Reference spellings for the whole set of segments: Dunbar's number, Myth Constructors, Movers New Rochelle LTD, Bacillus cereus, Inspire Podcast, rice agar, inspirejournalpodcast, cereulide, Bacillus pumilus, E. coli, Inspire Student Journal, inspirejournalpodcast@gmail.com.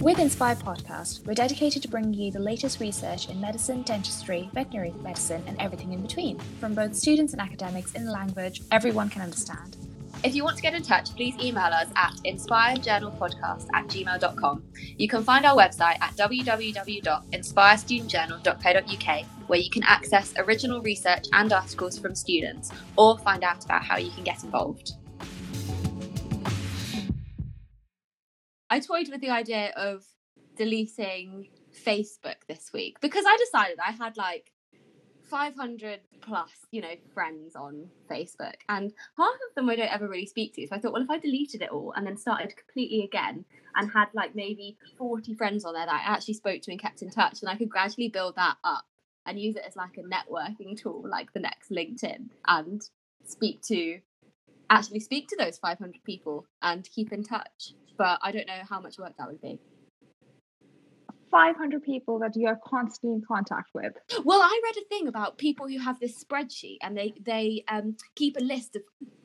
With Inspire Podcast, we're dedicated to bringing you the latest research in medicine, dentistry, veterinary medicine, and everything in between, from both students and academics in a language everyone can understand. If you want to get in touch, please email us at inspirejournalpodcast@gmail.com. You can find our website at www.inspirestudentjournal.co.uk, where you can access original research and articles from students, or find out about how you can get involved. I toyed with the idea of deleting Facebook this week because I decided I had 500 plus, friends on Facebook, and half of them I don't ever really speak to. So I thought, well, if I deleted it all and then started completely again and had maybe 40 friends on there that I actually spoke to and kept in touch, and I could gradually build that up and use it as a networking tool, like the next LinkedIn, and speak to those 500 people and keep in touch. But I don't know how much work that would be. 500 people that you are constantly in contact with. Well, I read a thing about people who have this spreadsheet, and they keep a list of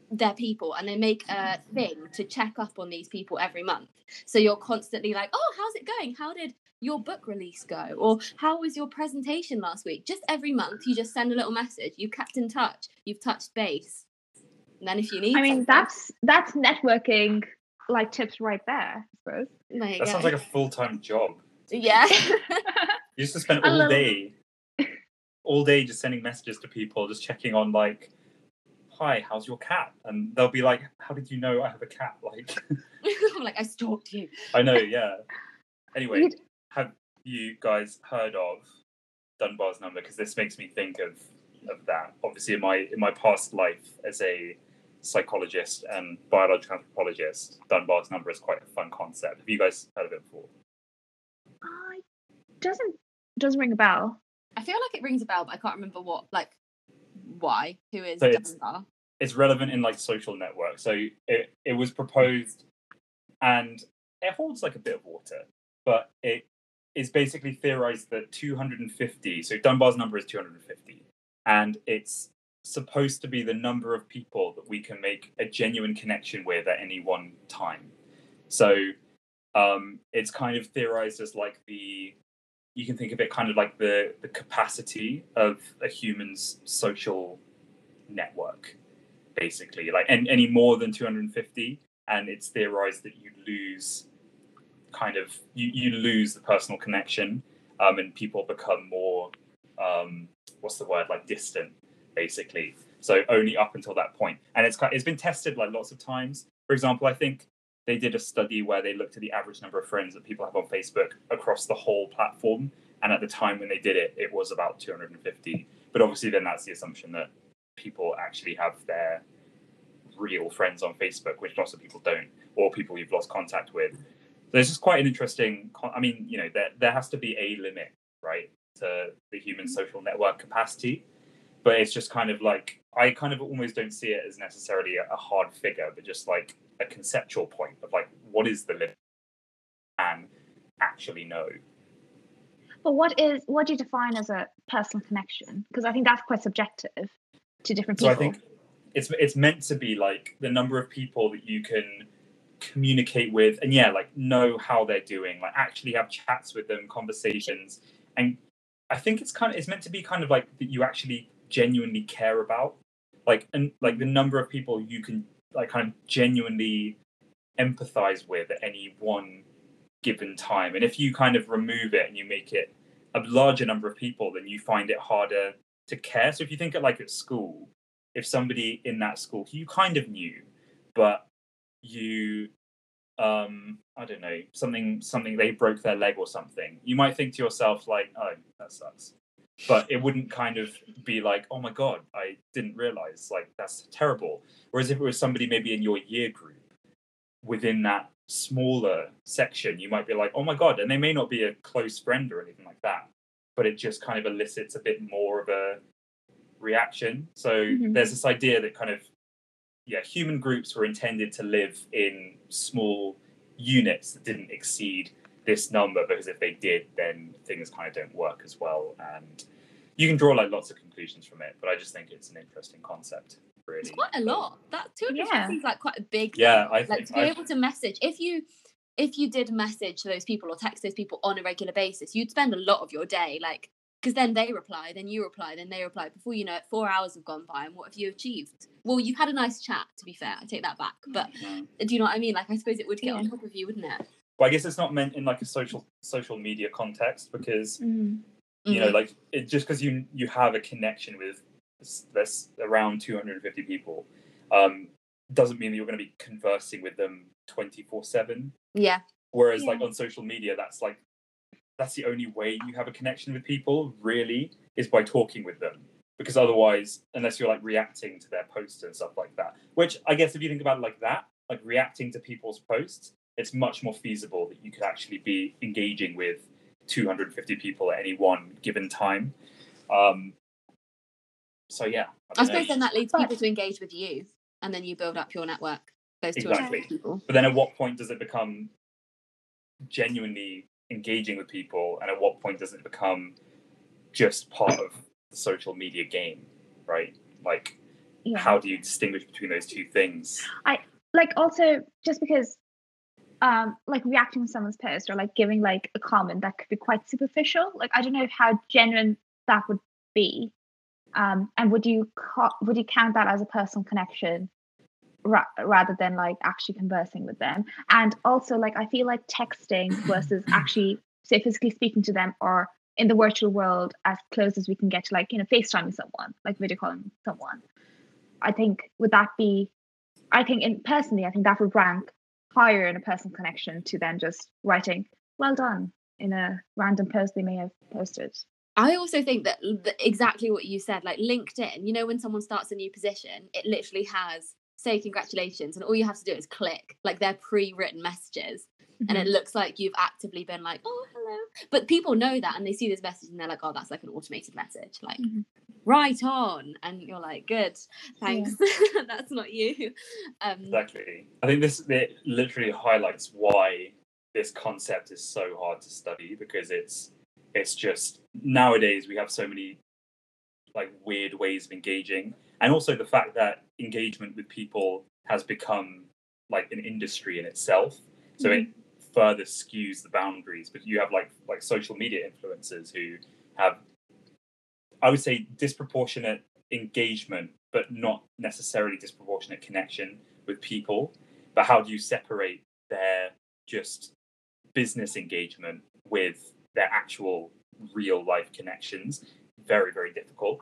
their people, and they make a thing to check up on these people every month. So you're constantly oh, how's it going? How did your book release go? Or how was your presentation last week? Just every month, you just send a little message. You've kept in touch. You've touched base. And then if you need something. That's networking tips right there, I suppose. That sounds like a full-time job. Yeah. You used to spend all day just sending messages to people, just checking on hi, how's your cat? And they'll be how did you know I have a cat? I'm I stalked you. I know, yeah. Anyway, have you guys heard of Dunbar's number? Because this makes me think of that. Obviously, in my past life as a psychologist and biological anthropologist, Dunbar's number is quite a fun concept. Have you guys heard of it before? Doesn't ring a bell. I feel like it rings a bell, but I can't remember what, why, who is Dunbar. It's relevant in social networks. So it was proposed, and it holds a bit of water, but it is basically theorized that 250. So Dunbar's number is 250, and it's supposed to be the number of people that we can make a genuine connection with at any one time. So it's kind of theorized as you can think of it kind of the capacity of a human's social network, basically, and any more than 250. And it's theorized that you lose you lose the personal connection, and people become more, distant, basically. So only up until that point. And it's been tested lots of times. For example, I think they did a study where they looked at the average number of friends that people have on Facebook across the whole platform. And at the time when they did it, it was about 250. But obviously then that's the assumption that people actually have their real friends on Facebook, which lots of people don't, or people you've lost contact with. So this is quite an interesting... there has to be a limit, right, to the human social network capacity. But it's just I almost don't see it as necessarily a hard figure, but just a conceptual point of what is the limit and actually know. But what do you define as a personal connection? Because I think that's quite subjective to different people. So I think it's meant to be the number of people that you can communicate with and know how they're doing, actually have chats with them, conversations. And I think it's meant to be that you actually genuinely care about, and the number of people you can genuinely empathize with at any one given time. And if you remove it and you make it a larger number of people, then you find it harder to care. So if you think at school, if somebody in that school you knew, but you I don't know, something they broke their leg or something, you might think to yourself oh, that sucks. But it wouldn't be oh my God, I didn't realise, that's terrible. Whereas if it was somebody maybe in your year group within that smaller section, you might be oh my God, and they may not be a close friend or anything like that, but it just elicits a bit more of a reaction. So there's this idea that human groups were intended to live in small units that didn't exceed this number, because if they did, then things don't work as well. And you can draw lots of conclusions from it, but I just think it's an interesting concept, really. It's quite a lot. That 250 is quite a big thing. Yeah, I think to be able to message, if you if you did message those people or text those people on a regular basis, you'd spend a lot of your day, like, because then they reply, then you reply, then they reply. Before you know it, 4 hours have gone by, and what have you achieved? Well, you've had a nice chat, to be fair. I take that back. But do you know what I mean? Like, I suppose it would get on top of you, wouldn't it? Well, I guess it's not meant in, like, a social media context, because, you know, like, it, just because you have a connection with this around 250 people doesn't mean that you're going to be conversing with them 24/7. Yeah. Whereas, like, on social media, that's, like, that's the only way you have a connection with people, really, is by talking with them. Because otherwise, unless you're, like, reacting to their posts and stuff like that, which I guess if you think about it like that, like reacting to people's posts, it's much more feasible that you could actually be engaging with 250 people at any one given time. So, yeah. I suppose then that leads people to engage with you, and then you build up your network. Those 250 people. But then at what point does it become genuinely engaging with people, and at what point does it become just part of the social media game, right? Like, how do you distinguish between those two things? I like also just because like reacting to someone's post or like giving like a comment that could be quite superficial. Like, I don't know how genuine that would be, and would you count that as a personal connection rather than like actually conversing with them? And also, like, I feel like texting versus actually, say, physically speaking to them, or in the virtual world as close as we can get to, like, you know, FaceTiming someone, like video calling someone, I think that would rank higher in a personal connection to then just writing well done in a random post they may have posted. I also think that exactly what you said, like LinkedIn, you know, when someone starts a new position, it literally has, say, congratulations, and all you have to do is click, like, they're pre-written messages, and it looks like you've actively been like, oh, hello. But people know that, and they see this message and they're like, oh, that's like an automated message, like right on, and you're like, good, thanks. That's not you. Exactly. I think it literally highlights why this concept is so hard to study, because it's just, nowadays we have so many like weird ways of engaging. And also the fact that engagement with people has become like an industry in itself. So it further skews the boundaries. But you have like social media influencers who have, I would say, disproportionate engagement, but not necessarily disproportionate connection with people. But how do you separate their just business engagement with their actual real life connections? Very, very difficult.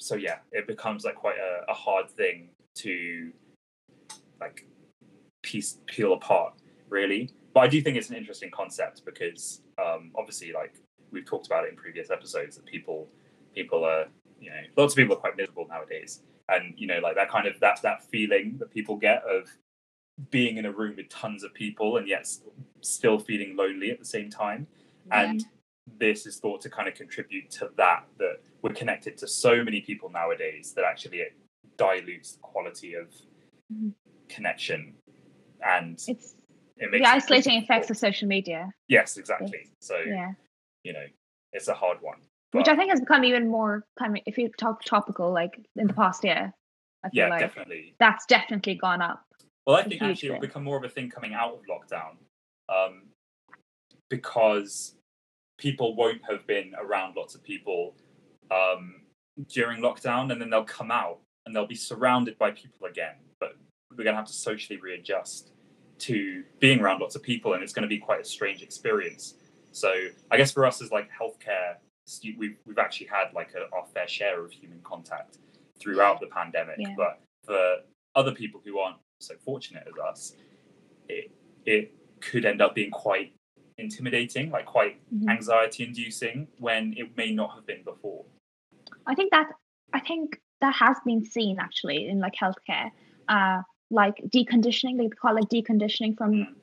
So yeah, it becomes like quite a hard thing to like peel apart, really. But I do think it's an interesting concept because obviously, like we've talked about it in previous episodes, that people are, you know, lots of people are quite miserable nowadays, and you know, like that kind of that feeling that people get of being in a room with tons of people and yet still feeling lonely at the same time, and this is thought to kind of contribute to that we're connected to so many people nowadays that actually it dilutes the quality of connection, and it makes the isolating effects of social media. Yes, exactly. So you know, it's a hard one, but, which I think has become even more kind of, if you talk topical, like in the past year, I feel like definitely that's definitely gone up. Well, I think actually it'll become more of a thing coming out of lockdown, because people won't have been around lots of people during lockdown, and then they'll come out and they'll be surrounded by people again. But we're going to have to socially readjust to being around lots of people, and it's going to be quite a strange experience. So I guess for us as like healthcare, we've actually had like our fair share of human contact throughout the pandemic. Yeah. But for other people who aren't so fortunate as us, it could end up being quite intimidating, like quite anxiety inducing, when it may not have been before. I think that has been seen actually in like healthcare, like deconditioning, they call it deconditioning from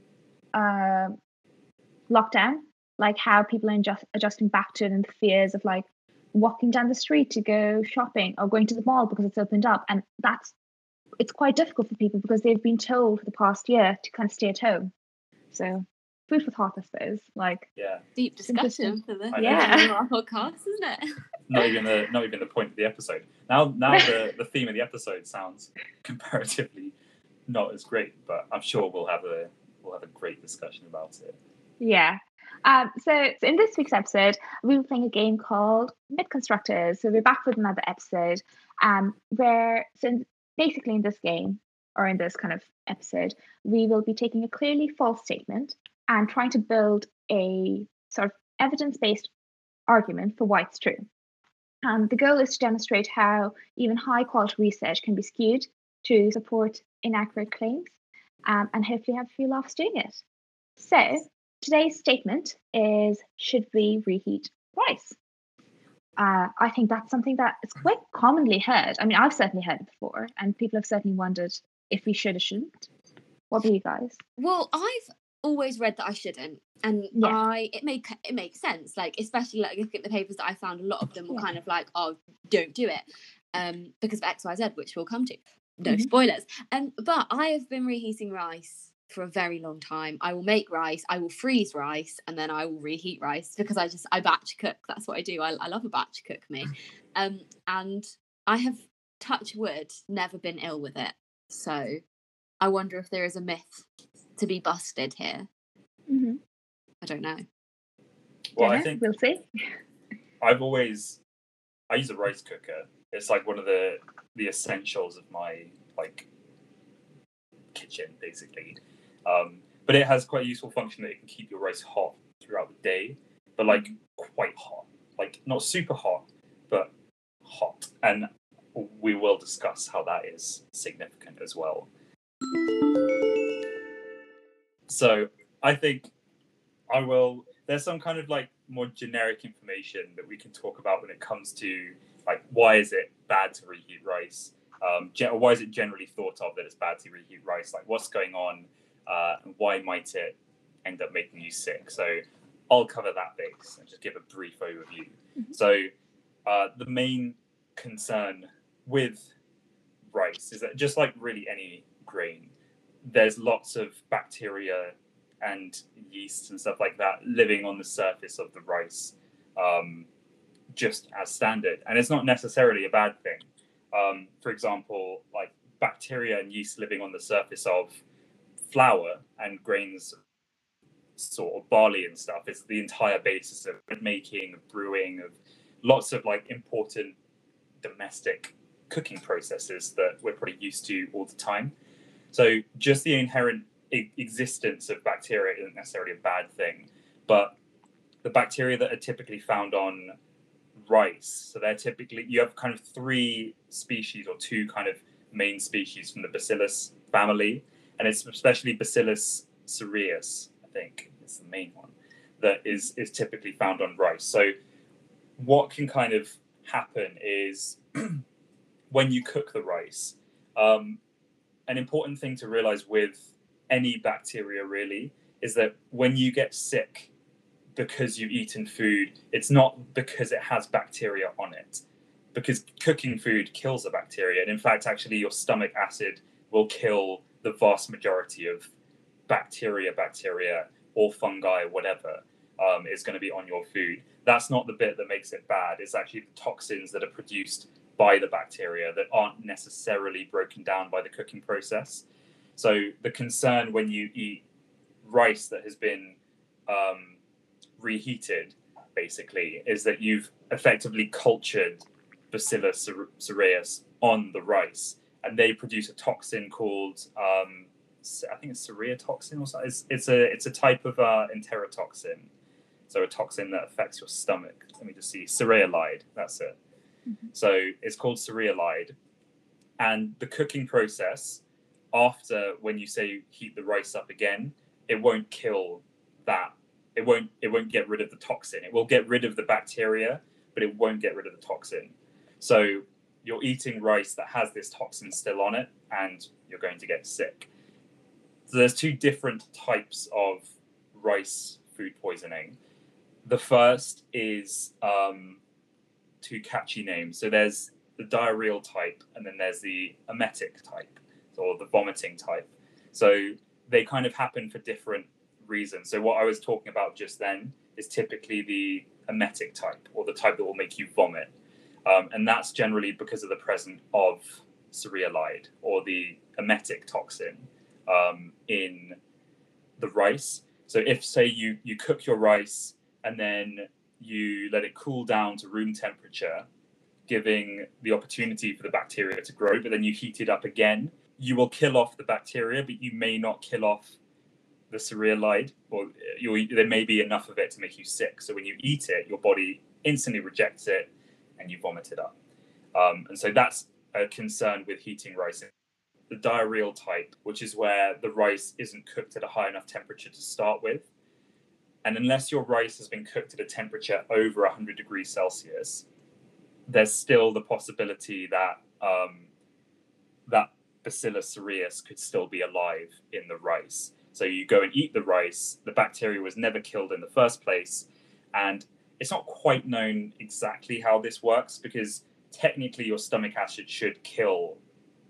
lockdown, like how people are adjusting back to it, and the fears of like walking down the street to go shopping or going to the mall because it's opened up, and it's quite difficult for people because they've been told for the past year to kind of stay at home. So food for thought, I suppose. Like, deep discussion for the our podcast, isn't it? Not even the point of the episode. Now the theme of the episode sounds comparatively not as great, but I'm sure we'll have a have a great discussion about it. Yeah. So in this week's episode, we were playing a game called Myth Constructors. So we're back with another episode where basically in this game, or in this kind of episode, we will be taking a clearly false statement and trying to build a sort of evidence-based argument for why it's true. The goal is to demonstrate how even high-quality research can be skewed to support inaccurate claims, and hopefully have a few laughs doing it. So today's statement is, should we reheat rice? I think that's something that is quite commonly heard. I mean, I've certainly heard it before, and people have certainly wondered if we should or shouldn't. What do you guys? Well, I've always read that I shouldn't, and yeah. it makes sense. Like, especially like looking at the papers that I found, a lot of them were kind of like, oh, don't do it, because of X, Y, Z, which we'll come to. No spoilers. But I have been reheating rice for a very long time. I will make rice, I will freeze rice, and then I will reheat rice because I batch cook. That's what I do. I love a batch cook, me. And I have, touch wood, never been ill with it. So I wonder if there is a myth to be busted here. Mm-hmm. I don't know. Well, I think we'll see. I use a rice cooker. It's like one of the essentials of my like kitchen, basically. But it has quite a useful function that it can keep your rice hot throughout the day, but like quite hot, like not super hot, but hot. And we will discuss how that is significant as well. So I think there's some kind of like more generic information that we can talk about when it comes to like, why is it bad to reheat rice? Why is it generally thought of that it's bad to reheat rice? Like, what's going on? And why might it end up making you sick? So I'll cover that base and just give a brief overview. Mm-hmm. So the main concern with rice is that, just like really any grain, there's lots of bacteria and yeast and stuff like that living on the surface of the rice, just as standard. And it's not necessarily a bad thing. For example, like bacteria and yeast living on the surface of flour and grains, sort of barley and stuff, is the entire basis of bread making, of brewing, of lots of like important domestic cooking processes that we're pretty used to all the time. So just the inherent existence of bacteria isn't necessarily a bad thing, but the bacteria that are typically found on rice, so they're typically, you have kind of three species or two kind of main species from the Bacillus family, and it's especially Bacillus cereus, I think, is the main one that is typically found on rice. So what can kind of happen is when you cook the rice, an important thing to realize with any bacteria really is that when you get sick because you've eaten food, it's not because it has bacteria on it, because cooking food kills the bacteria. And in fact, actually, your stomach acid will kill the vast majority of bacteria or fungi, whatever is going to be on your food. That's not the bit that makes it bad. It's actually the toxins that are produced by the bacteria that aren't necessarily broken down by the cooking process. So the concern when you eat rice that has been reheated, basically, is that you've effectively cultured Bacillus cereus on the rice, and they produce a toxin called, I think it's cereotoxin or something. It's a type of enterotoxin, so a toxin that affects your stomach. Let me just see, cereulide, that's it. Mm-hmm. So it's called cereulide, and the cooking process after, when you say heat the rice up again, it won't kill that. It won't get rid of the toxin. It will get rid of the bacteria, but it won't get rid of the toxin. So you're eating rice that has this toxin still on it, and you're going to get sick. So there's two different types of rice food poisoning. The first is two catchy names. So there's the diarrheal type, and then there's the emetic type, or the vomiting type. So they kind of happen for different reason. So what I was talking about just then is typically the emetic type, or the type that will make you vomit. And that's generally because of the presence of cereulide, or the emetic toxin, in the rice. So if, say, you cook your rice and then you let it cool down to room temperature, giving the opportunity for the bacteria to grow, but then you heat it up again, you will kill off the bacteria, but you may not kill off the cereulide, or there may be enough of it to make you sick. So when you eat it, your body instantly rejects it and you vomit it up. And so that's a concern with heating rice. The diarrheal type, which is where the rice isn't cooked at a high enough temperature to start with. And unless your rice has been cooked at a temperature over 100 degrees Celsius, there's still the possibility that that Bacillus cereus could still be alive in the rice. So you go and eat the rice, the bacteria was never killed in the first place, and it's not quite known exactly how this works, because technically your stomach acid should kill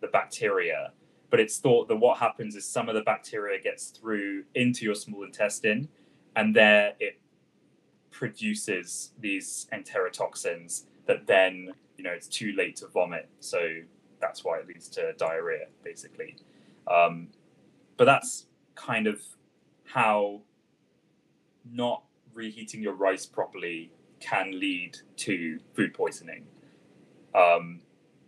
the bacteria, but it's thought that what happens is some of the bacteria gets through into your small intestine, and there it produces these enterotoxins that then, it's too late to vomit. So that's why it leads to diarrhea, basically. But that's kind of how not reheating your rice properly can lead to food poisoning.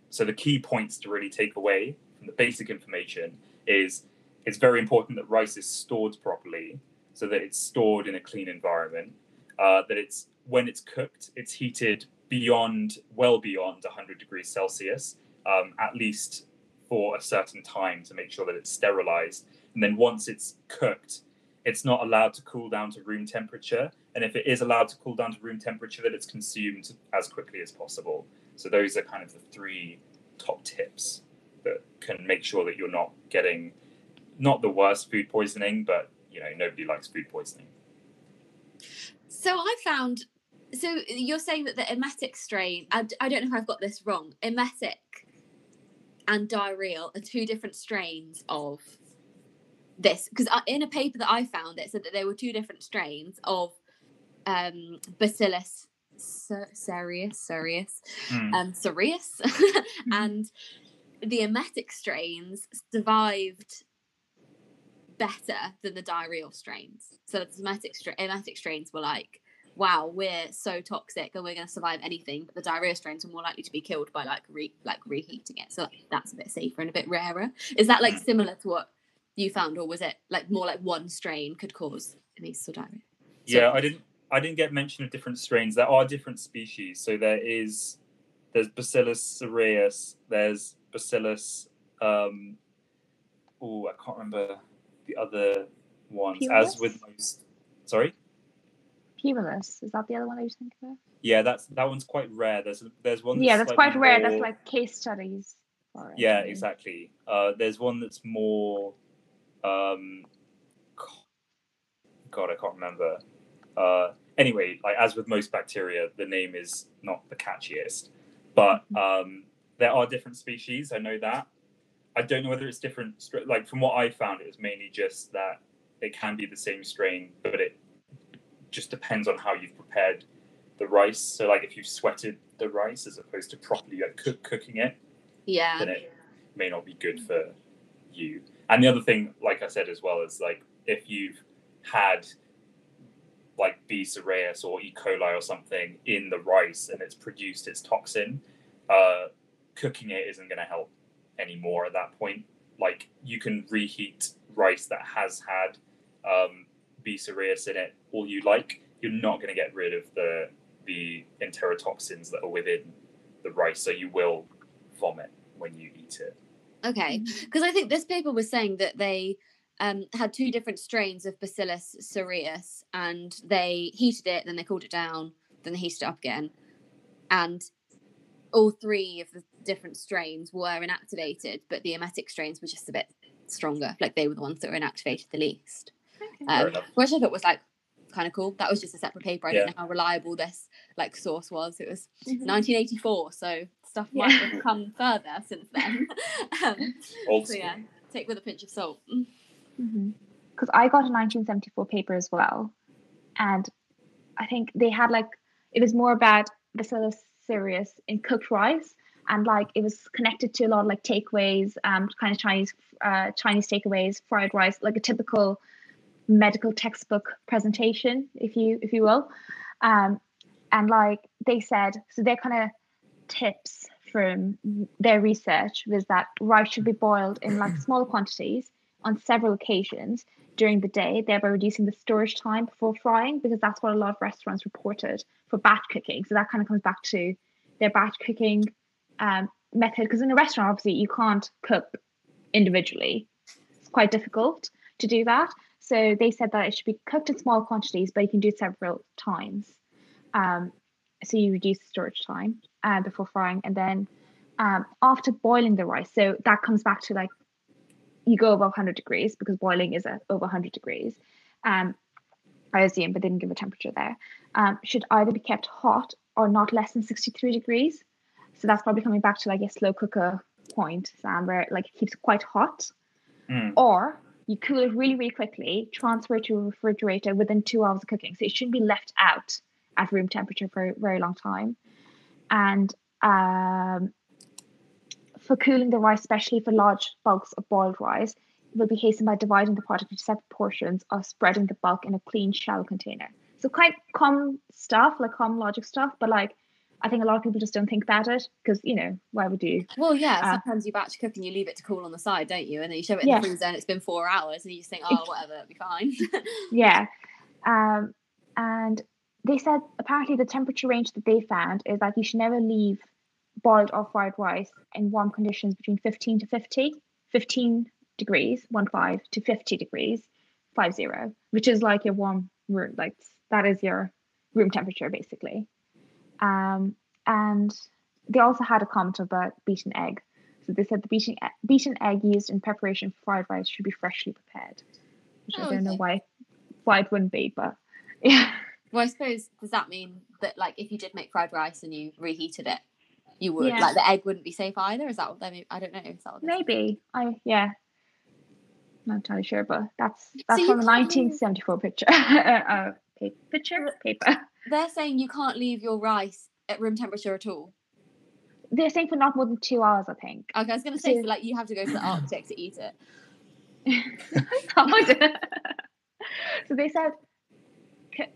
So the key points to really take away from the basic information is it's very important that rice is stored properly, so that it's stored in a clean environment, that it's, when it's cooked, it's heated well beyond 100 degrees Celsius, at least for a certain time, to make sure that it's sterilized. And then once it's cooked, it's not allowed to cool down to room temperature. And if it is allowed to cool down to room temperature, that it's consumed as quickly as possible. So those are kind of the three top tips that can make sure that you're not getting, not the worst food poisoning, but, nobody likes food poisoning. So you're saying that the emetic strain, I don't know if I've got this wrong, emetic and diarrheal are two different strains of this. Because in a paper that I found, it said that there were two different strains of Bacillus cereus, and the emetic strains survived better than the diarrheal strains. So the emetic strains were like, wow, we're so toxic and we're going to survive anything, but the diarrhea strains are more likely to be killed by reheating it. So that's a bit safer and a bit rarer. Is that similar to what you found, or was it more one strain could cause these diarrhea? Yeah, I didn't get mention of different strains. There are different species. So there's Bacillus cereus, there's Bacillus, I can't remember the other ones. Pumilus? As with most, sorry? Pumilus, is that the other one I was thinking about? Yeah, that one's quite rare. There's one that's quite rare, more... that's like case studies for it. Yeah, exactly. There's one that's more, God, I can't remember. Anyway, as with most bacteria, the name is not the catchiest, but there are different species. I know that. I don't know whether it's different. From what I found, it was mainly just that it can be the same strain, but it just depends on how you've prepared the rice. So, if you've sweated the rice as opposed to properly cooking it, yeah, then it may not be good for you. And the other thing, like I said as well, is if you've had B. cereus or E. coli or something in the rice and it's produced its toxin, cooking it isn't going to help anymore at that point. You can reheat rice that has had B. cereus in it all you like. You're not going to get rid of the enterotoxins that are within the rice, so you will vomit when you eat it. Okay, because I think this paper was saying that they had two different strains of Bacillus cereus, and they heated it, then they cooled it down, then they heated it up again, and all three of the different strains were inactivated, but the emetic strains were just a bit stronger, they were the ones that were inactivated the least. Which I thought was kind of cool. That was just a separate paper. I don't know how reliable this source was. It was 1984, so stuff might have come further since then. Take with a pinch of salt. Because I got a 1974 paper as well, and I think they had it was more about Bacillus cereus in cooked rice, and it was connected to a lot of takeaways, kind of Chinese takeaways, fried rice, a typical medical textbook presentation, if you will. And like they said, so their kind of tips from their research was that rice should be boiled in like small quantities on several occasions during the day, thereby reducing the storage time before frying, because that's what a lot of restaurants reported for batch cooking. So that kind of comes back to their batch cooking method, because in a restaurant, obviously, you can't cook individually. It's quite difficult to do that. So they said that it should be cooked in small quantities, but you can do it several times. So you reduce the storage time before frying. And then after boiling the rice, so that comes back to like, you go above 100 degrees because boiling is over 100 degrees. I assume, but they didn't give a temperature there. Should either be kept hot or not less than 63 degrees. So that's probably coming back to like a slow cooker point, Sam, where like it keeps it quite hot. Mm. Or you cool it really, really quickly, transfer it to a refrigerator within 2 hours of cooking. So it shouldn't be left out at room temperature for a very long time. And for cooling the rice, especially for large bulks of boiled rice, will be hastened by dividing the product into separate portions or spreading the bulk in a clean, shallow container. So quite common stuff, like common logic stuff, but like I think a lot of people just don't think about it because, you know, why would you? Well, yeah, sometimes you batch cook and you leave it to cool on the side, don't you? And then you shove it in the freezer and it's been 4 hours and you just think, oh, whatever, it'll be fine. Yeah. And they said apparently the temperature range that they found is like you should never leave boiled or fried rice in warm conditions between 15 degrees to 50 degrees, which is like your warm room, like that is your room temperature basically. And they also had a comment about beaten egg. So they said the beaten egg used in preparation for fried rice should be freshly prepared, which I don't know why it wouldn't be, but yeah. Well, I suppose, does that mean that like if you did make fried rice and you reheated it, you would like the egg wouldn't be safe either? Is that what they mean? I don't know. Is that what maybe I I'm not entirely sure, but that's so from the 1974 picture paper. They're saying you can't leave your rice at room temperature at all. They're saying for not more than 2 hours, I think. Okay, I was going to say so, like you have to go to the Arctic to eat it. That's hard. So they said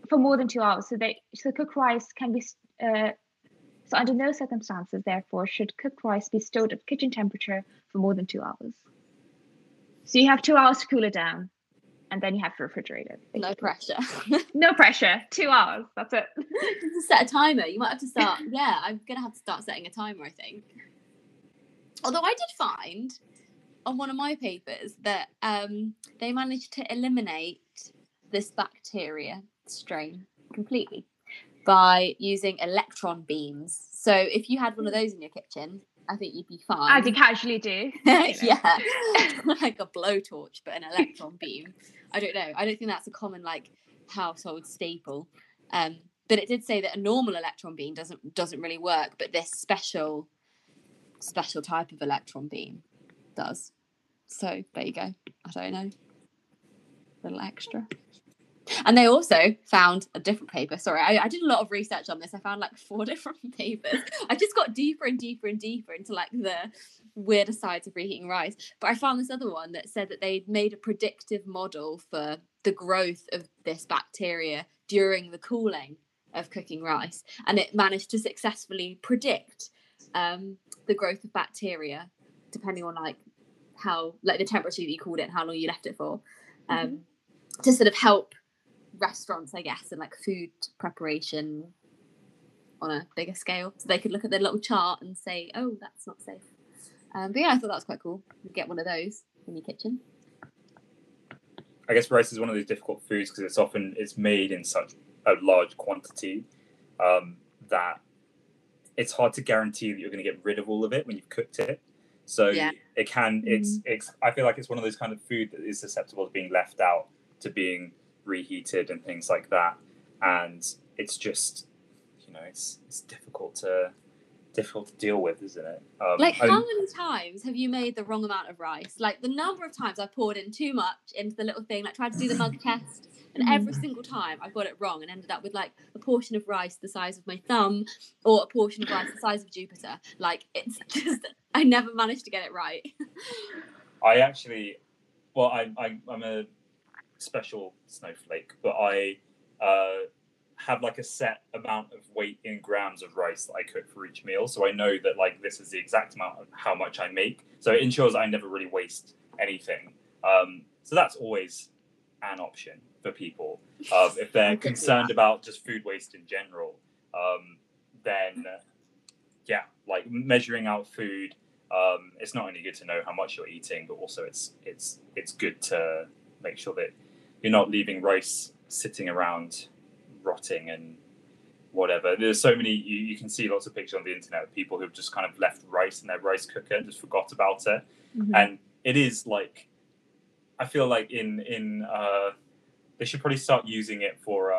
for more than 2 hours. So cooked rice can be. So under no circumstances, therefore, should cooked rice be stored at kitchen temperature for more than 2 hours. So you have 2 hours to cool it down, and then you have to refrigerate it. Basically. No pressure. No pressure. 2 hours. That's it. Just set a timer. You might have to start. Yeah, I'm going to have to start setting a timer, I think. Although I did find on one of my papers that they managed to eliminate this bacteria strain completely by using electron beams. So if you had one of those in your kitchen, I think you'd be fine. As you casually do. Yeah. Like a blowtorch, but an electron beam. I don't know. I don't think that's a common like household staple. But it did say that a normal electron beam doesn't really work, but this special type of electron beam does. So there you go. I don't know. A little extra. And they also found a different paper. Sorry, I did a lot of research on this. I found like 4 different papers. I just got deeper and deeper and deeper into like the weirder sides of reheating rice. But I found this other one that said that they'd made a predictive model for the growth of this bacteria during the cooling of cooking rice. And it managed to successfully predict the growth of bacteria, depending on like how, like the temperature that you cooled it and how long you left it for, to sort of help restaurants, I guess, and like food preparation on a bigger scale, so they could look at their little chart and say, oh, that's not safe. But yeah, I thought that was quite cool. You get one of those in your kitchen. I guess rice is one of those difficult foods because it's often made in such a large quantity that it's hard to guarantee that you're going to get rid of all of it when you've cooked it. So I feel like it's one of those kind of food that is susceptible to being left out, to being reheated and things like that, and it's just, you know, it's difficult to deal with, isn't it? Like how many times have you made the wrong amount of rice? Like the number of times I poured in too much into the little thing, like tried to do the mug test, and every single time I got it wrong and ended up with like a portion of rice the size of my thumb or a portion of rice the size of Jupiter. Like it's just, I never managed to get it right. I'm a special snowflake, but I have like a set amount of weight in grams of rice that I cook for each meal. So I know that like this is the exact amount of how much I make. So it ensures I never really waste anything. So that's always an option for people. If they're concerned about just food waste in general, then yeah, like measuring out food, it's not only good to know how much you're eating, but also it's good to make sure that you're not leaving rice sitting around rotting and whatever. There's so many, you can see lots of pictures on the internet of people who've just kind of left rice in their rice cooker and just forgot about it. Mm-hmm. And it is like, I feel like in they should probably start using it for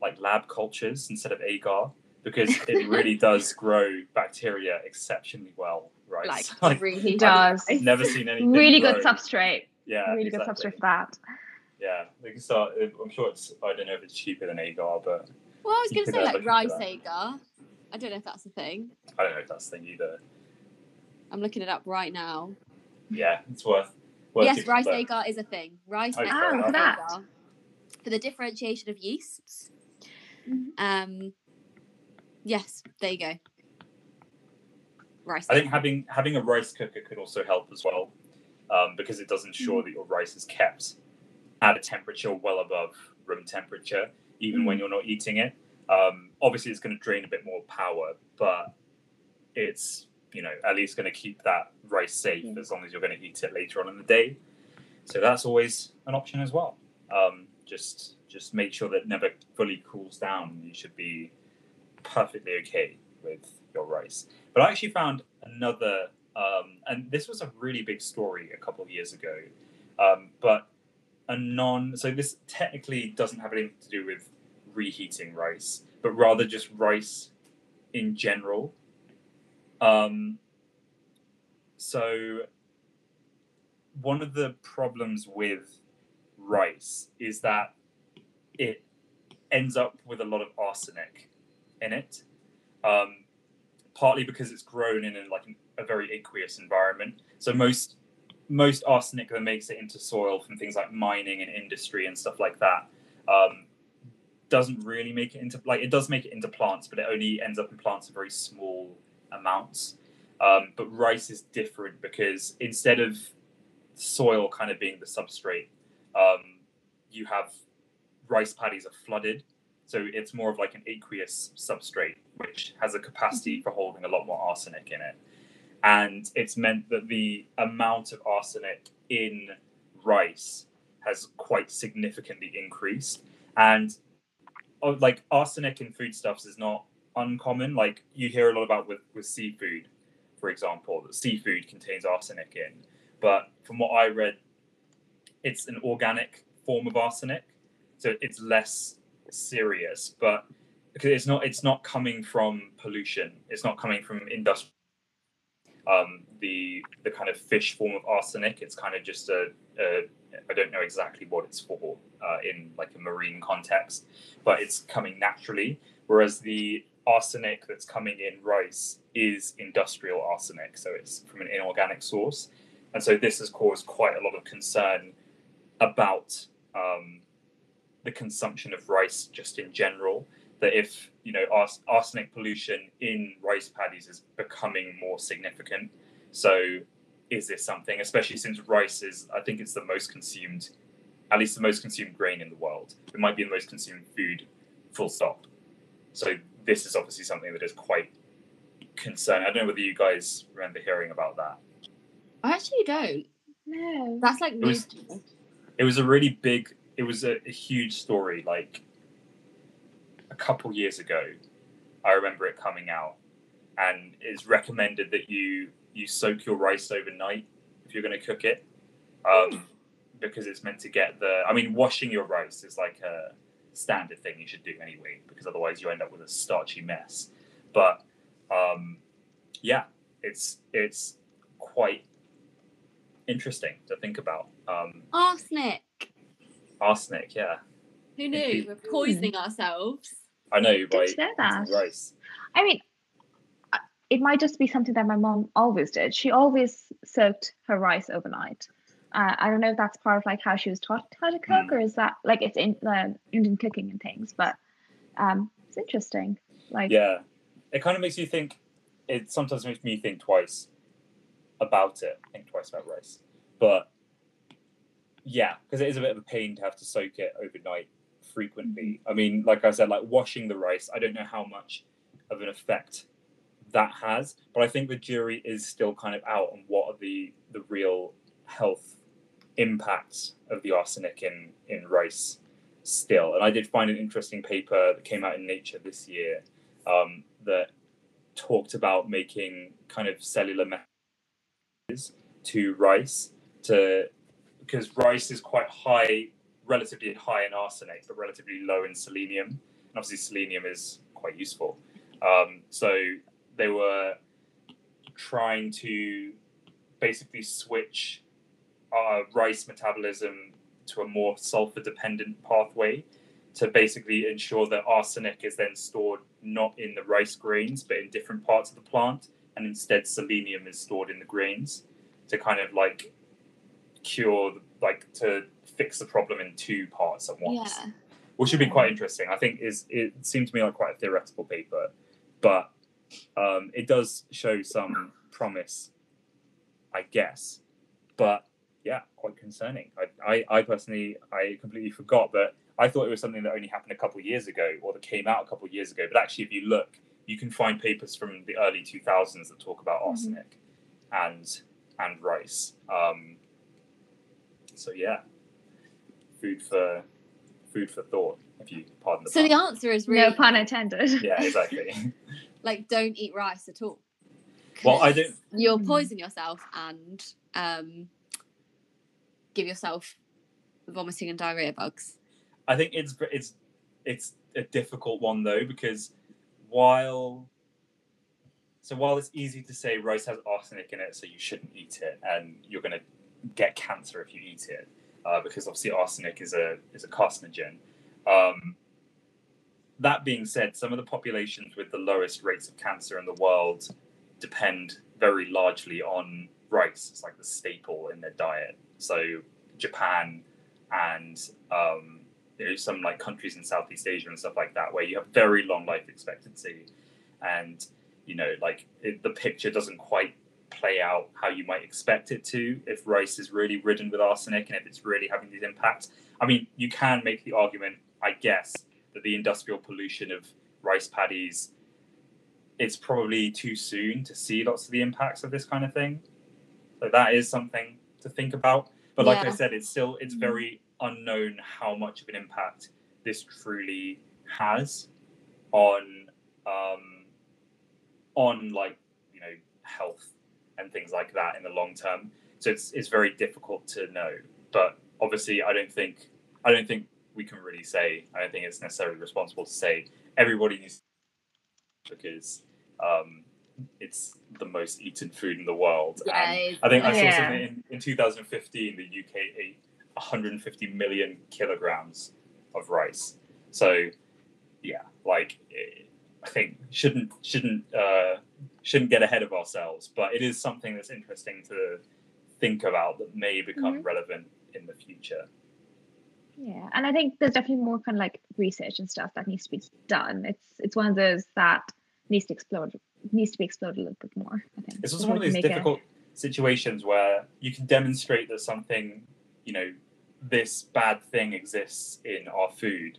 like lab cultures instead of agar, because it really does grow bacteria exceptionally well, right? Like it really does. I've never seen anything really grow. Good substrate. Yeah, really exactly. Good substrate for that. Yeah, they can start. I'm sure it's. I don't know if it's cheaper than agar, but well, I was going to say like rice agar. I don't know if that's a thing. I don't know if that's a thing either. I'm looking it up right now. Yeah, it's worth. Yes, rice agar is a thing. Rice agar for that, for the differentiation of yeasts. Mm-hmm. Yes, there you go. Rice. I think having a rice cooker could also help as well, because it does ensure that your rice is kept at a temperature well above room temperature, even when you're not eating it. Obviously, it's going to drain a bit more power, but it's at least going to keep that rice safe as long as you're going to eat it later on in the day. So that's always an option as well. Just make sure that it never fully cools down. You should be perfectly okay with your rice. But I actually found another, and this was a really big story a couple of years ago, but so this technically doesn't have anything to do with reheating rice, but rather just rice in general. So one of the problems with rice is that it ends up with a lot of arsenic in it, partly because it's grown in a very aqueous environment. So most arsenic that makes it into soil from things like mining and industry and stuff like that doesn't really make it into, it does make it into plants, but it only ends up in plants in very small amounts. But rice is different because instead of soil kind of being the substrate, you have rice paddies are flooded. So it's more of like an aqueous substrate, which has a capacity for holding a lot more arsenic in it. And it's meant that the amount of arsenic in rice has quite significantly increased. And arsenic in foodstuffs is not uncommon. Like you hear a lot about with seafood, for example, that seafood contains arsenic in. But from what I read, it's an organic form of arsenic. So it's less serious, but because it's not coming from pollution, it's not coming from industrial, the kind of fish form of arsenic. It's kind of just I don't know exactly what it's for in a marine context, but it's coming naturally, whereas the arsenic that's coming in rice is industrial arsenic, so it's from an inorganic source. And so this has caused quite a lot of concern about the consumption of rice just in general, that if arsenic pollution in rice paddies is becoming more significant. So is this something, especially since rice is, I think it's the most consumed grain in the world. It might be the most consumed food, full stop. So this is obviously something that is quite concerning. I don't know whether you guys remember hearing about that. I actually don't. No. That's it was a really big, it was a huge story, a couple years ago. I remember it coming out, and it's recommended that you soak your rice overnight if you're going to cook it, because it's meant to get washing your rice is a standard thing you should do anyway, because otherwise you end up with a starchy mess. But it's quite interesting to think about. Arsenic, yeah. Who knew? We're poisoning ourselves. I know, by eating rice. I mean, it might just be something that my mom always did. She always soaked her rice overnight. I don't know if that's part of like how she was taught how to cook, or is that like it's in the Indian cooking and things, but it's interesting. Like, yeah, it kind of makes you think. It sometimes makes me think twice about it. Think twice about rice, but yeah, because it is a bit of a pain to have to soak it overnight frequently. I mean, like I said, like washing the rice, I don't know how much of an effect that has, but I think the jury is still kind of out on what are the real health impacts of the arsenic in rice still. And I did find an interesting paper that came out in Nature this year that talked about making kind of cellular messages to rice, because rice is quite high, relatively high in arsenic, but relatively low in selenium. And obviously selenium is quite useful. So they were trying to basically switch rice metabolism to a more sulfur-dependent pathway to basically ensure that arsenic is then stored not in the rice grains, but in different parts of the plant. And instead, selenium is stored in the grains to kind of like cure, like to fix the problem in two parts at once. Yeah. Which would be quite interesting. I think it seemed to me like quite a theoretical paper, but it does show some promise, I guess. But yeah, quite concerning. I personally, I completely forgot that. I thought it was something that only happened a couple of years ago, or that came out a couple of years ago. But actually, if you look, you can find papers from the early 2000s that talk about arsenic and rice. So yeah, food for thought. If you pardon the pun. So the answer is really no pun intended. Yeah, exactly. Like, don't eat rice at all. Well, I don't. You'll poison yourself and give yourself vomiting and diarrhea bugs. I think it's a difficult one though, because while it's easy to say rice has arsenic in it, so you shouldn't eat it, and you're going to get cancer if you eat it, because obviously arsenic is a carcinogen. That being said, some of the populations with the lowest rates of cancer in the world depend very largely on rice. It's like the staple in their diet. So Japan and there's some like countries in Southeast Asia and stuff like that where you have very long life expectancy, and you know, like the picture doesn't quite play out how you might expect it to if rice is really ridden with arsenic and if it's really having these impacts. I mean, you can make the argument, I guess, that the industrial pollution of rice paddies, it's probably too soon to see lots of the impacts of this kind of thing. So that is something to think about. But like I said, it's very unknown how much of an impact this truly has on like, you know, health and things like that in the long term. So it's very difficult to know. But obviously, I don't think we can really say. I don't think it's necessarily responsible to say everybody needs, because it's the most eaten food in the world. Yeah, and I think I saw something in 2015, the UK ate 150 million kilograms of rice. So yeah, like I think shouldn't get ahead of ourselves, but it is something that's interesting to think about that may become relevant in the future. Yeah, and I think there's definitely more kind of like research and stuff that needs to be done. It's one of those that needs to be explored a little bit more, I think. It's also one of those difficult situations where you can demonstrate that something, you know, this bad thing exists in our food,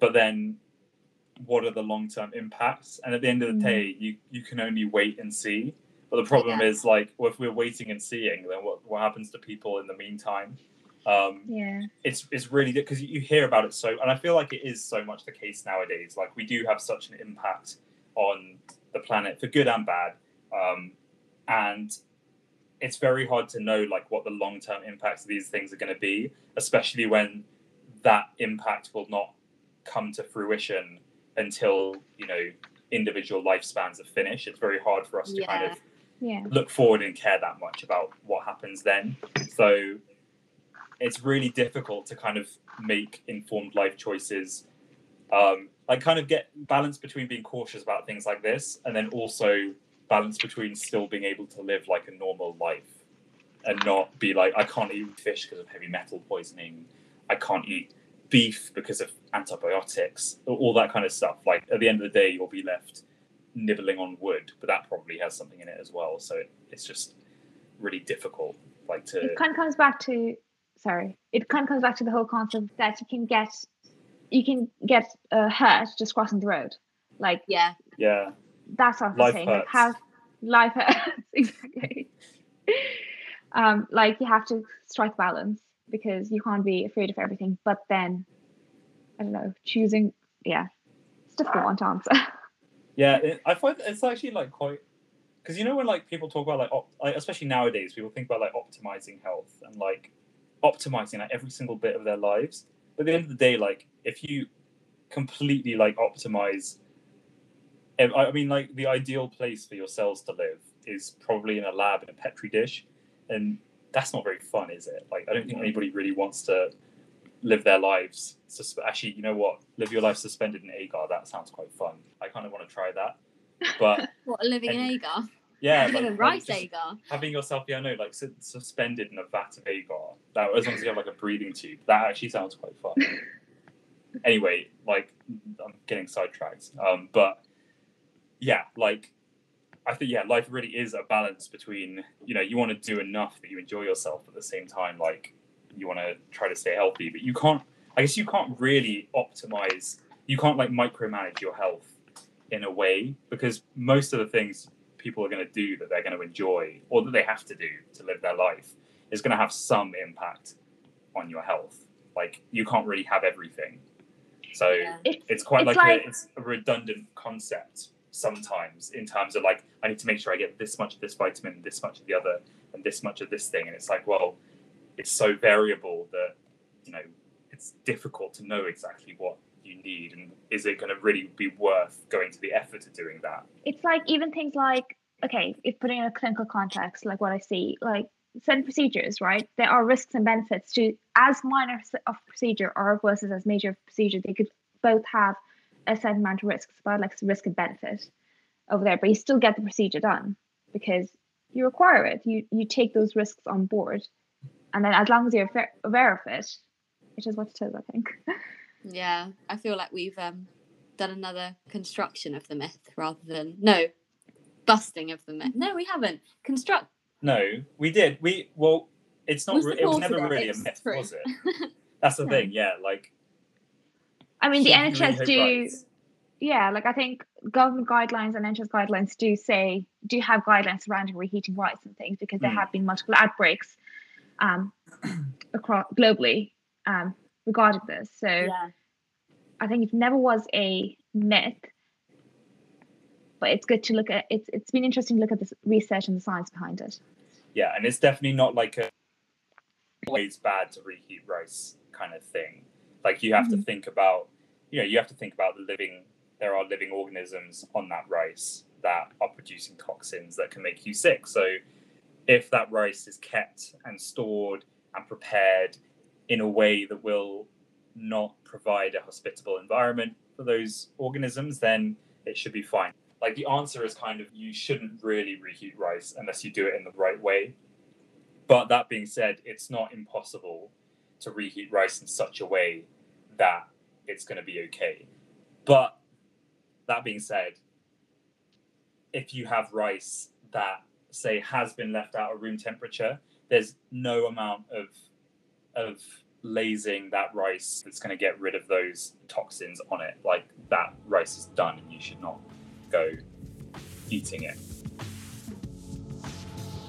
but then what are the long-term impacts? And at the end of the day, you can only wait and see. But the problem is, like, well, if we're waiting and seeing, then what happens to people in the meantime? It's really, because you hear about it so, and I feel like it is so much the case nowadays. Like, we do have such an impact on the planet for good and bad, and it's very hard to know like what the long-term impacts of these things are going to be, especially when that impact will not come to fruition until, you know, individual lifespans are finished. It's very hard for us to kind of look forward and care that much about what happens then. So it's really difficult to kind of make informed life choices. I kind of get balance between being cautious about things like this and then also balance between still being able to live like a normal life and not be like, I can't eat fish because of heavy metal poisoning. I can't eat beef because of antibiotics, all that kind of stuff. Like, at the end of the day, you'll be left nibbling on wood, but that probably has something in it as well. So it's just really difficult. Like, to it kind of comes back to the whole concept that you can get hurt just crossing the road. Like, yeah, that's what I'm saying. Like, have life hurts. Exactly. Like, you have to strike balance, because you can't be afraid of everything, but then, I don't know, choosing, it's a difficult one to answer. Yeah, I find it's actually, like, quite, because, you know, when, like, people talk about, like, especially nowadays, people think about, like, optimizing health and, like, optimizing, like, every single bit of their lives, but at the end of the day, like, if you completely, like, optimize, I mean, like, the ideal place for your cells to live is probably in a lab in a petri dish, and that's not very fun, is it? Like, I don't think anybody really wants to live their lives. Actually, you know what? Live your life suspended in agar. That sounds quite fun. I kind of want to try that. But living in agar? Yeah, like, rice agar. Having yourself, suspended in a vat of agar. That, as long as you have like a breathing tube, that actually sounds quite fun. Anyway, like, I'm getting sidetracked. But yeah, like, I think, life really is a balance between, you want to do enough that you enjoy yourself, but at the same time, like, you want to try to stay healthy, but you can't really optimize, you can't, like, micromanage your health in a way, because most of the things people are going to do that they're going to enjoy, or that they have to do to live their life, is going to have some impact on your health. Like, you can't really have everything. So it's a redundant concept sometimes, in terms of, like, I need to make sure I get this much of this vitamin, this much of the other, and this much of this thing. And it's like, well, it's so variable that, it's difficult to know exactly what you need. And is it going to really be worth going to the effort of doing that? It's like, even things like, okay, if putting in a clinical context, like what I see, like certain procedures, right? There are risks and benefits to as minor of procedure or versus as major of procedure. They could both have a certain amount of risks, but like risk and benefit over there, but you still get the procedure done because you require it. You take those risks on board, and then as long as you're aware of it, which is what it is, I think. Yeah, I feel like we've done another construction of the myth busting of the myth. No, we haven't. No, we did. It was never really a myth, was it? That's the thing. Yeah, like. I mean, the NHS I think government guidelines and NHS guidelines do have guidelines surrounding reheating rice and things, because there have been multiple outbreaks across globally regarding this. So I think it never was a myth, but it's good to look at. It's been interesting to look at the research and the science behind it. Yeah, and it's definitely not like a always bad to reheat rice kind of thing. Like, you have to think about, there are living organisms on that rice that are producing toxins that can make you sick. So if that rice is kept and stored and prepared in a way that will not provide a hospitable environment for those organisms, then it should be fine. Like, the answer is kind of, you shouldn't really reheat rice unless you do it in the right way. But that being said, it's not impossible to reheat rice in such a way that it's going to be okay. But that being said, if you have rice that, say, has been left out at room temperature, there's no amount of lazing that rice that's going to get rid of those toxins on it. Like, that rice is done, and you should not go eating it.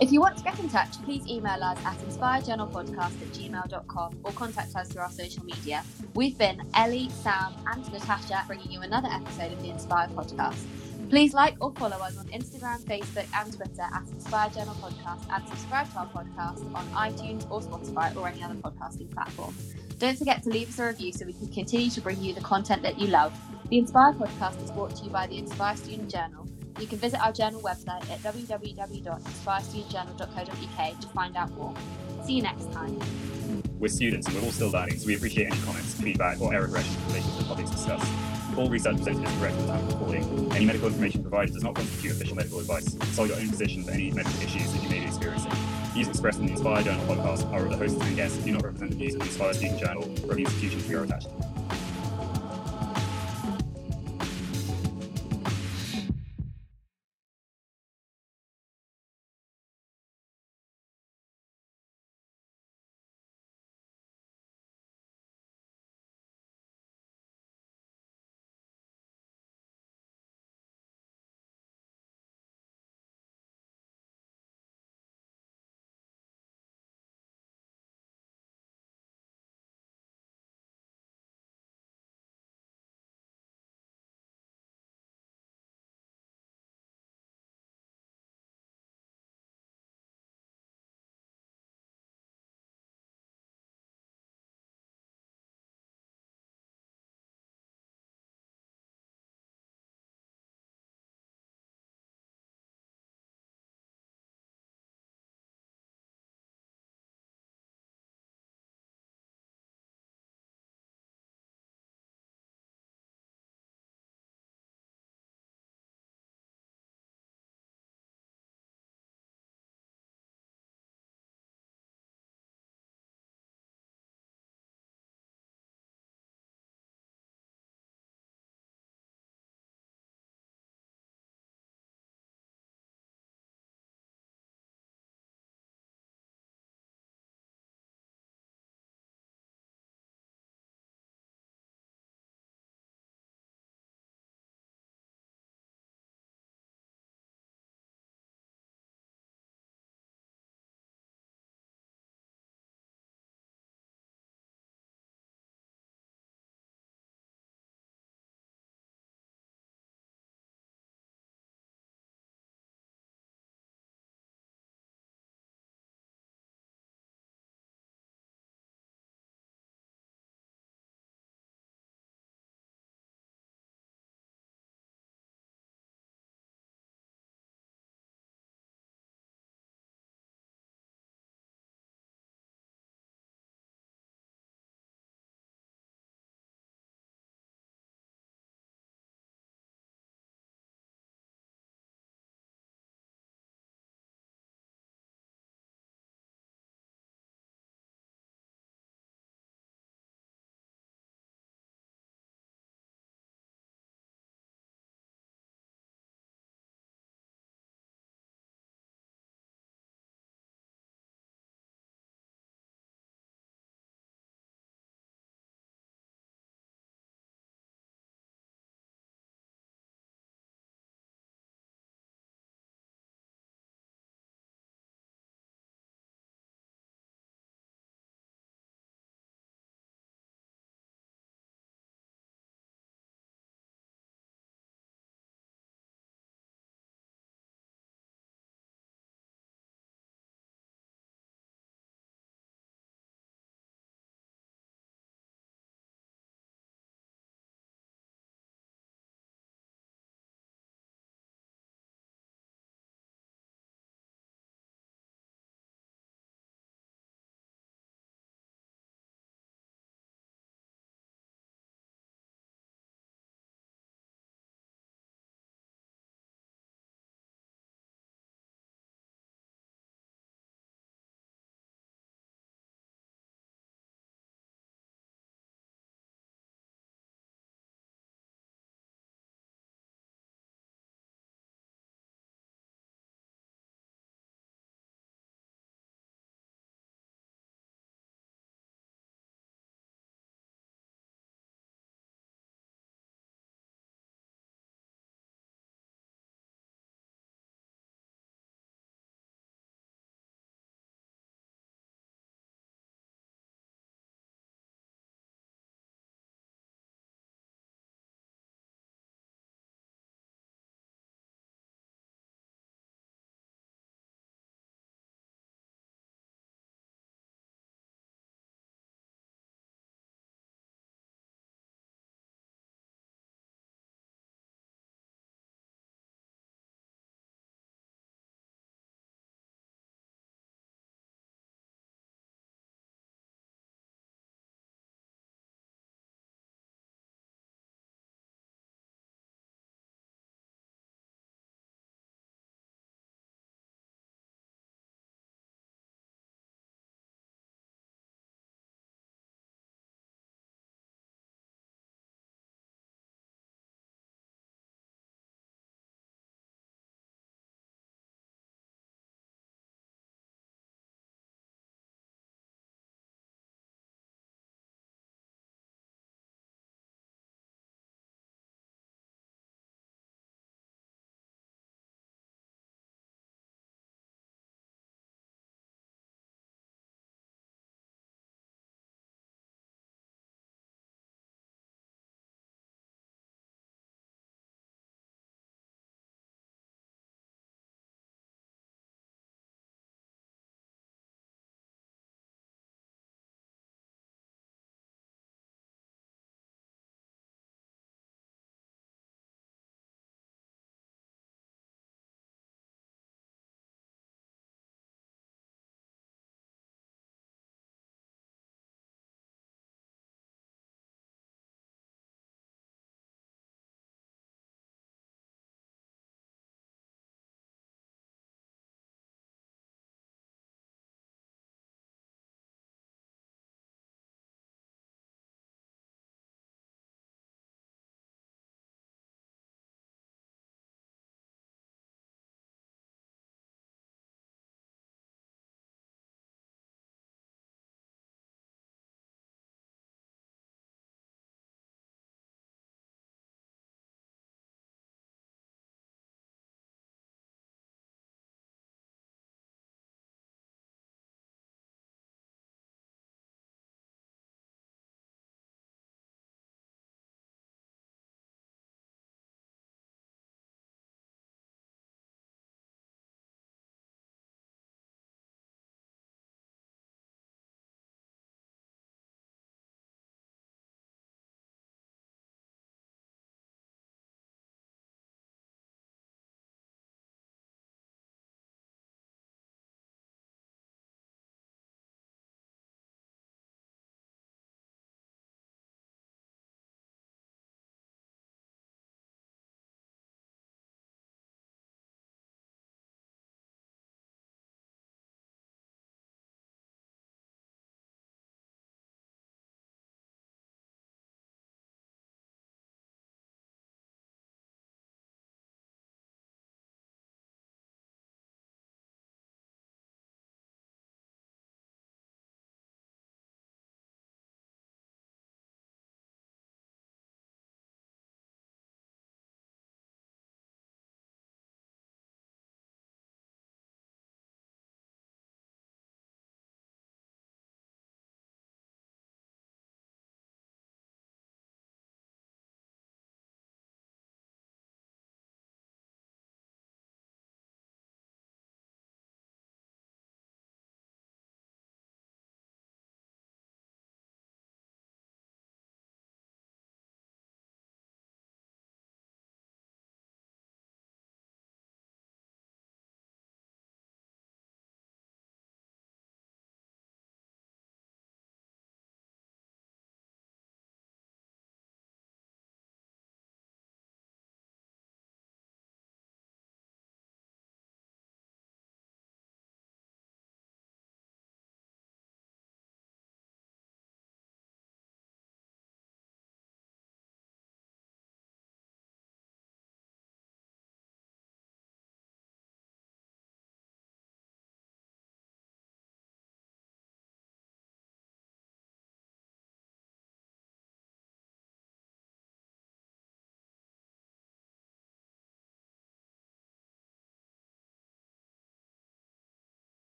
If you want to get in touch, please email us at inspirejournalpodcast@gmail.com or contact us through our social media. We've been Ellie, Sam and Natasha, bringing you another episode of the Inspire Podcast. Please like or follow us on Instagram, Facebook and Twitter at Inspire Journal Podcast, and subscribe to our podcast on iTunes or Spotify or any other podcasting platform. Don't forget to leave us a review so we can continue to bring you the content that you love. The Inspire Podcast is brought to you by the Inspire Student Journal. You can visit our journal website at www.inspirestudentjournal.co.uk to find out more. See you next time. We're students and we're all still learning, so we appreciate any comments, feedback or error correction related to the topics discussed. All research presented is correct without recording. Any medical information provided does not constitute official medical advice. Consult your own physician for any medical issues that you may be experiencing. Views expressed in the Inspire Journal podcast are of the hosts and guests, do not represent the views of the Inspire Student Journal or the institutions we are attached to.